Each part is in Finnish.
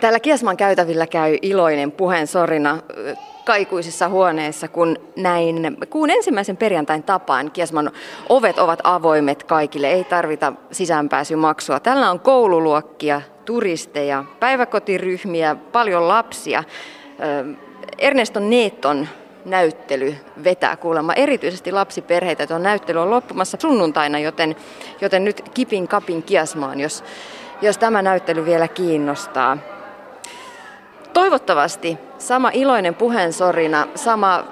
Täällä Kiasman käytävillä käy iloinen puheensorina kaikuisissa huoneissa, kun näin kuun ensimmäisen perjantain tapaan Kiasman ovet ovat avoimet kaikille, ei tarvita sisäänpääsymaksua. Täällä on koululuokkia, turisteja, päiväkotiryhmiä, paljon lapsia. Ernesto Neton näyttely vetää kuulemma erityisesti lapsiperheitä. Tuo näyttely on loppumassa sunnuntaina, joten nyt kipin kapin Kiasmaan, jos tämä näyttely vielä kiinnostaa. Toivottavasti sama iloinen puheensorina, sama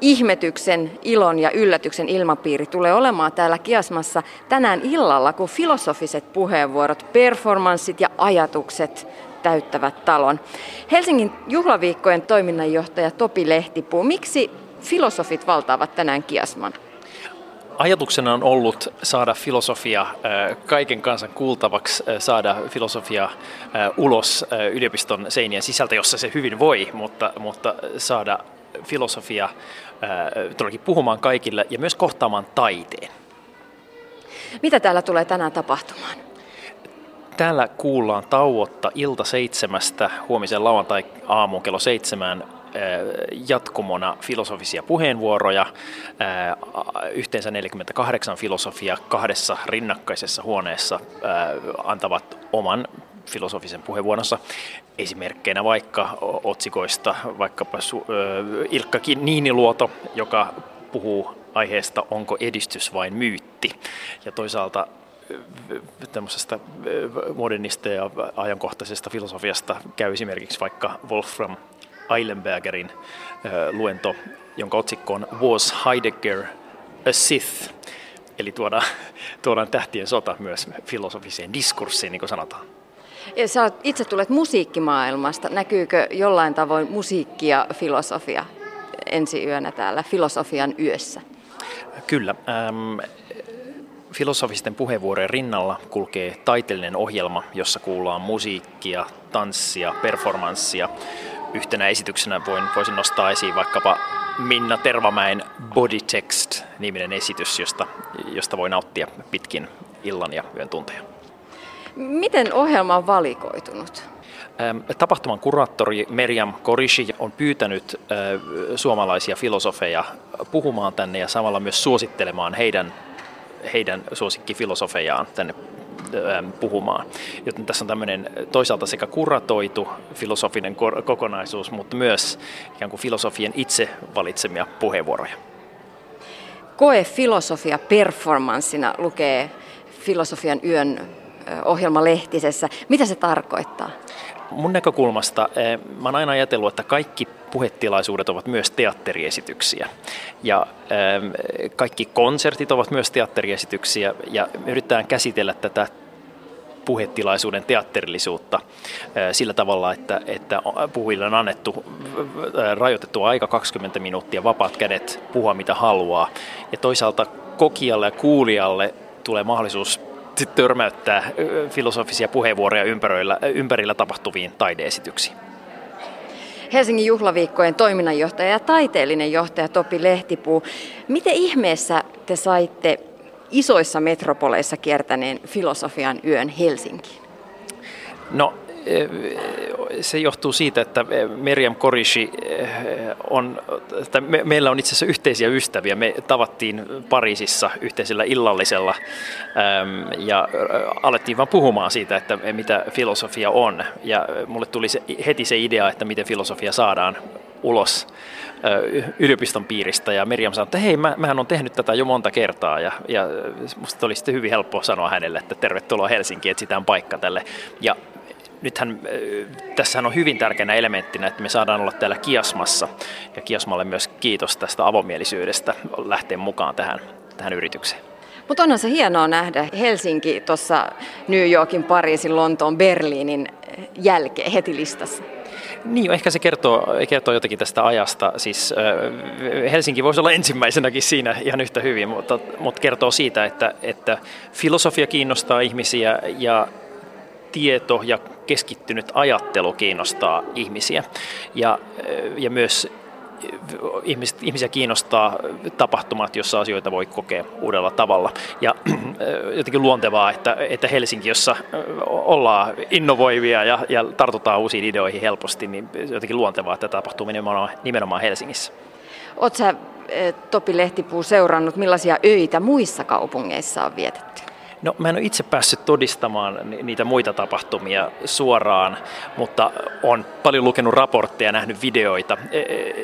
ihmetyksen, ilon ja yllätyksen ilmapiiri tulee olemaan täällä Kiasmassa tänään illalla, kun filosofiset puheenvuorot, performanssit ja ajatukset täyttävät talon. Helsingin juhlaviikkojen toiminnanjohtaja Topi Lehtipuu, miksi filosofit valtaavat tänään Kiasman? Ajatuksena on ollut saada filosofia kaiken kansan kuultavaksi, saada filosofia ulos yliopiston seinien sisältä, jossa se hyvin voi, mutta saada filosofia todellakin puhumaan kaikille ja myös kohtaamaan taiteen. Mitä täällä tulee tänään tapahtumaan? Täällä kuullaan tauotta ilta 7, huomisen lauantai-aamuun kello 7. Jatkumona filosofisia puheenvuoroja, yhteensä 48 filosofia kahdessa rinnakkaisessa huoneessa antavat oman filosofisen puheenvuoronsa. Esimerkkeinä vaikka otsikoista vaikkapa Ilkka Niiniluoto, joka puhuu aiheesta onko edistys vain myytti, ja toisaalta tämmöisestä modernista ja ajankohtaisesta filosofiasta käy esimerkiksi vaikka Wolfram Eilenbergerin luento, jonka otsikko on Was Heidegger a Sith? Eli tuodaan tähtien sota myös filosofiseen diskurssiin, niin kuin sanotaan. Ja sä itse tulet musiikkimaailmasta. Näkyykö jollain tavoin musiikki ja filosofia ensi yönä täällä Filosofian yössä? Kyllä. Filosofisten puheenvuorojen rinnalla kulkee taiteellinen ohjelma, jossa kuullaan musiikkia, tanssia, performanssia. Yhtenä esityksenä voisin nostaa esiin vaikkapa Minna Tervamäen Body Text-niminen esitys, josta voi nauttia pitkin illan ja yön tunteja. Miten ohjelma on valikoitunut? Tapahtuman kuraattori Mériam Korichi on pyytänyt suomalaisia filosofeja puhumaan tänne ja samalla myös suosittelemaan heidän suosikkifilosofejaan tänne puhumaan. Joten tässä on tämmöinen toisaalta sekä kuratoitu filosofinen kokonaisuus, mutta myös ikään kuin filosofien itse valitsemia puheenvuoroja. Koe filosofia performanssina lukee Filosofian yön ohjelmalehtisessä. Mitä se tarkoittaa? Mun näkökulmasta mä oon aina ajatellut, että kaikki puhetilaisuudet ovat myös teatteriesityksiä ja kaikki konsertit ovat myös teatteriesityksiä ja yritetään käsitellä tätä puhetilaisuuden teatterillisuutta sillä tavalla, että puhujille on annettu rajoitettu aika 20 minuuttia, vapaat kädet puhua mitä haluaa ja toisaalta kokijalle ja kuulijalle tulee mahdollisuus törmäyttää filosofisia puheenvuoroja ympärillä tapahtuviin taideesityksiin. Helsingin juhlaviikkojen toiminnanjohtaja ja taiteellinen johtaja Topi Lehtipuu, miten ihmeessä te saitte isoissa metropoleissa kiertäneen Filosofian yön Helsinkiin? No, se johtuu siitä, että Mériam Korichi meillä on itse asiassa yhteisiä ystäviä. Me tavattiin Pariisissa yhteisellä illallisella ja alettiin vaan puhumaan siitä, että mitä filosofia on. Ja mulle tuli heti se idea, että miten filosofia saadaan ulos yliopiston piiristä. Ja Mériam sanoi, että hei, mähän on tehnyt tätä jo monta kertaa. Ja musta oli sitten hyvin helppoa sanoa hänelle, että tervetuloa Helsinkiin, etsitään paikka tälle. Ja nythän tässähän on hyvin tärkeänä elementtinä, että me saadaan olla täällä Kiasmassa ja Kiasmalle myös kiitos tästä avomielisyydestä lähteä mukaan tähän yritykseen. Mutta onhan se hienoa nähdä Helsinki tuossa New Yorkin, Pariisin, Lontoon, Berliinin jälkeen heti listassa. Niin, ehkä se kertoo jotakin tästä ajasta. Siis Helsinki voisi olla ensimmäisenäkin siinä ihan yhtä hyvin, mutta kertoo siitä, että filosofia kiinnostaa ihmisiä ja tieto ja keskittynyt ajattelu kiinnostaa ihmisiä ja myös ihmisiä kiinnostaa tapahtumat, jossa asioita voi kokea uudella tavalla. Ja jotenkin luontevaa, että Helsinki, jossa ollaan innovoivia ja tartutaan uusiin ideoihin helposti, niin jotenkin luontevaa, että tapahtuu nimenomaan Helsingissä. Oletko sä, Topi Lehtipuu, seurannut, millaisia öitä muissa kaupungeissa on vietetty? No, mä en ole itse päässyt todistamaan niitä muita tapahtumia suoraan, mutta olen paljon lukenut raportteja ja nähnyt videoita.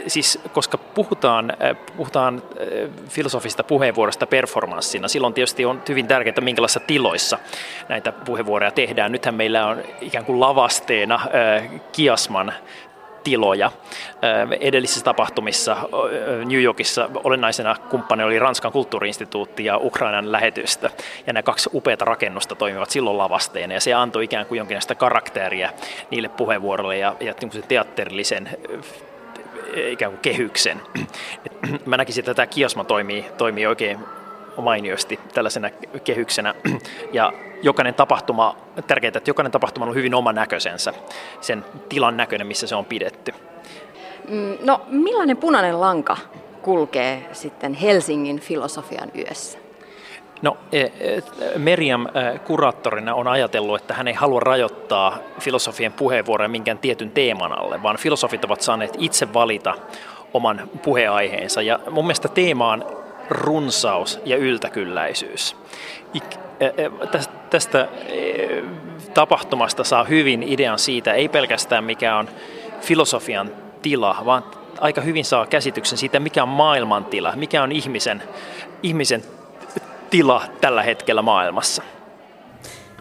Siis koska puhutaan filosofista puheenvuorosta performanssina, silloin tietysti on hyvin tärkeää, minkälaisissa tiloissa näitä puheenvuoroja tehdään. Nythän meillä on ikään kuin lavasteena Kiasman tiloja. Edellisissä tapahtumissa New Yorkissa olennaisena kumppani oli Ranskan kulttuuriinstituutti ja Ukrainan lähetystö. Ja nämä kaksi upeata rakennusta toimivat silloin lavasteena, ja se antoi ikään kuin jonkinlaista karakteria niille puheenvuoroille ja teatterillisen ikään kuin kehyksen. Mä näkisin, että tämä Kiasma toimii oikein mainiosti tällaisena kehyksenä, ja tärkeää, että jokainen tapahtuma on hyvin oman näköisensä, sen tilan näköinen, missä se on pidetty. No, millainen punainen lanka kulkee sitten Helsingin filosofian yössä? No, Meriam kuraattorina on ajatellut, että hän ei halua rajoittaa filosofien puheenvuoroja minkään tietyn teeman alle, vaan filosofit ovat saaneet itse valita oman puheenaiheensa, ja mun mielestä teemaan runsaus ja yltäkylläisyys. Tästä tapahtumasta saa hyvin idean siitä, ei pelkästään mikä on filosofian tila, vaan aika hyvin saa käsityksen siitä, mikä on maailmantila, mikä on ihmisen tila tällä hetkellä maailmassa.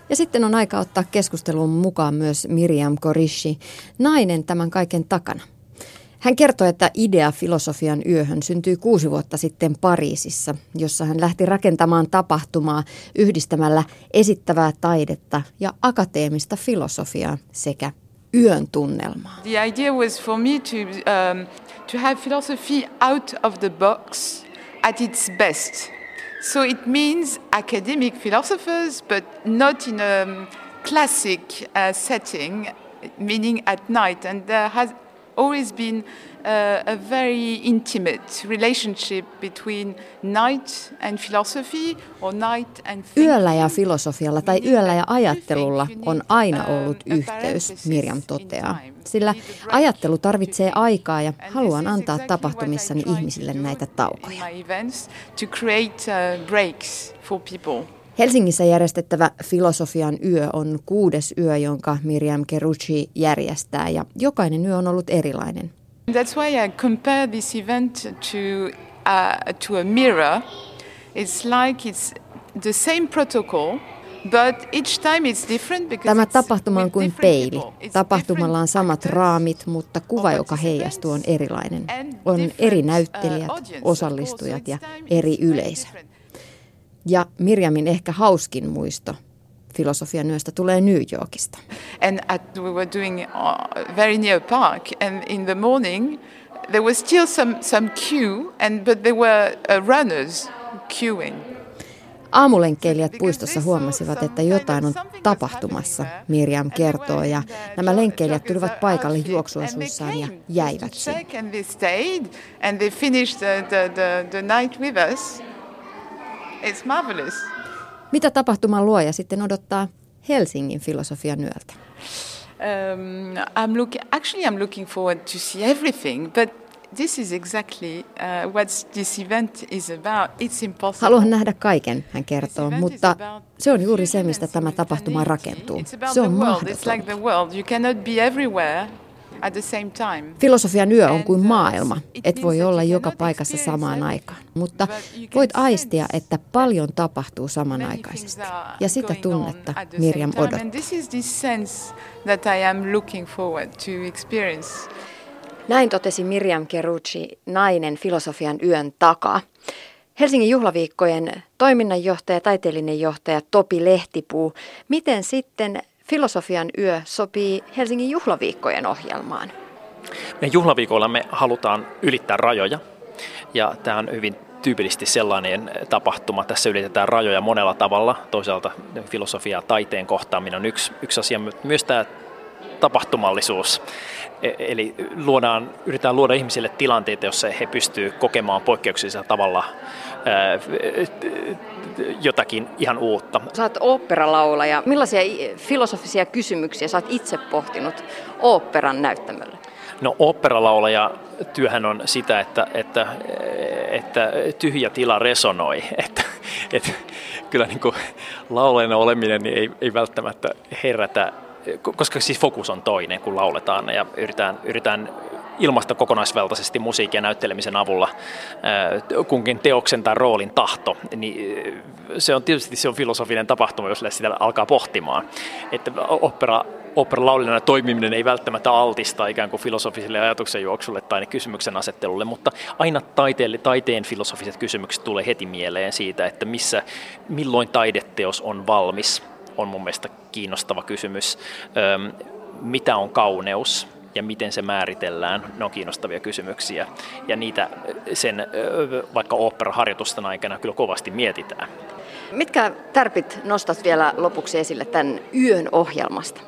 Ja sitten on aika ottaa keskusteluun mukaan myös Mériam Korichi, nainen tämän kaiken takana. Hän kertoi, että idea filosofian yöhön syntyi 6 vuotta sitten Pariisissa, jossa hän lähti rakentamaan tapahtumaa yhdistämällä esittävää taidetta ja akateemista filosofiaa sekä yön tunnelmaa. The idea was for me to have philosophy out of the box at its best. So it means academic philosophers, but not in a classic setting, meaning at night, and there has always been a very intimate relationship between night and philosophy or night and thinking. Yöllä ja filosofialla tai yöllä ja ajattelulla on aina ollut yhteys, Miriam toteaa, sillä ajattelu tarvitsee aikaa ja haluan antaa tapahtumissani ihmisille näitä taukoja. Helsingissä järjestettävä filosofian yö on 6. yö, jonka Mériam Korichi järjestää, ja jokainen yö on ollut erilainen. That's why I compare this event to a mirror. It's like it's the same protocol. Tämä tapahtuma on kuin peili. Tapahtumalla on samat raamit, mutta kuva, joka heijastuu, on erilainen. On eri näyttelijät, osallistujat ja eri yleisö. Ja Miriamin ehkä hauskin muisto filosofian yöstä tulee New Yorkista. And we were doing very near park, and in the morning there was still some queue, but there were runners queuing. Aamulenkkeilijät puistossa huomasivat, että jotain on tapahtumassa, Miriam kertoo, ja nämä lenkkeilijät tulivat paikalle juoksuosuissaan ja jäivät sinne. It's marvelous. Mitä tapahtuman luoja sitten odottaa Helsingin filosofian yöltä? I'm looking forward to see everything, but this is exactly what this event is about. It's impossible. Haluan nähdä kaiken, hän kertoo, mutta se on juuri se, mistä tämä tapahtuma rakentuu. Se on mahdotonta. You cannot be everywhere at the same time. Filosofian yö on kuin maailma, et voi olla joka paikassa samaan aikaan, mutta voit aistia, että paljon tapahtuu samanaikaisesti, ja sitä tunnetta Miriam odottaa. Näin totesi Mériam Korichi, nainen filosofian yön takaa. Helsingin juhlaviikkojen toiminnanjohtaja, taiteellinen johtaja Topi Lehtipuu, miten sitten filosofian yö sopii Helsingin juhlaviikkojen ohjelmaan? Me juhlaviikoilla me halutaan ylittää rajoja, ja tämä on hyvin tyypillisesti sellainen tapahtuma. Tässä ylitetään rajoja monella tavalla. Toisaalta filosofia ja taiteen kohtaaminen on yksi asia, mutta myös tämä tapahtumallisuus. Eli yritetään luoda ihmisille tilanteita, jossa he pystyvät kokemaan poikkeuksellisella tavalla jotakin ihan uutta. Sä oot oopperalaulaja. Millaisia filosofisia kysymyksiä sä oot itse pohtinut oopperan näyttämöllä? No oopperalaulaja työhän on sitä, että tyhjä tila resonoi. Että kyllä niin kuin laulajana oleminen niin ei välttämättä herätä, koska siis fokus on toinen, kun lauletaan ja yritetään ilmaista kokonaisvaltaisesti musiikin ja näyttelemisen avulla kunkin teoksen tai roolin tahto, niin se on tietysti se on filosofinen tapahtuma, jos sitä alkaa pohtimaan. Että oopperalaulijana toimiminen ei välttämättä altista ikään kuin filosofiselle ajatuksenjuoksulle tai kysymyksen asettelulle, mutta aina taiteen filosofiset kysymykset tulee heti mieleen siitä, että milloin taideteos on valmis, on mun mielestä kiinnostava kysymys. Mitä on kauneus ja miten se määritellään, ne on kiinnostavia kysymyksiä. Ja niitä sen vaikka oopperaharjoitusten aikana kyllä kovasti mietitään. Mitkä tärpit nostat vielä lopuksi esille tämän yön ohjelmasta?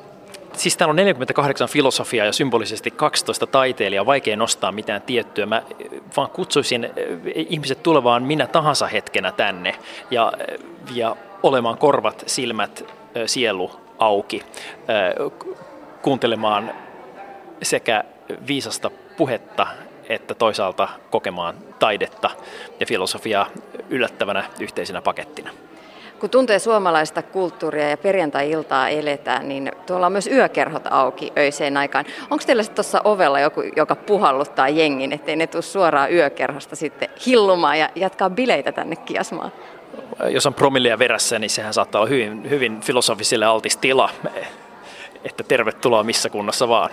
Siis täällä on 48 filosofiaa ja symbolisesti 12 taiteilijaa, vaikea nostaa mitään tiettyä. Mä vaan kutsuisin ihmiset tulevaan minä tahansa hetkenä tänne ja olemaan korvat, silmät, sielu auki, kuuntelemaan sekä viisasta puhetta että toisaalta kokemaan taidetta ja filosofiaa yllättävänä yhteisenä pakettina. Kun tuntee suomalaista kulttuuria ja perjantai-iltaa eletään, niin tuolla on myös yökerhot auki öiseen aikaan. Onko teillä sitten tuossa ovella joku, joka puhalluttaa jengin, ettei ne tule suoraan yökerhosta sitten hillumaan ja jatkaa bileitä tänne kiasmaan? Jos on promilleja verässä, niin sehän saattaa olla hyvin, hyvin filosofiselle altis tila, että tervetuloa missä kunnossa vaan.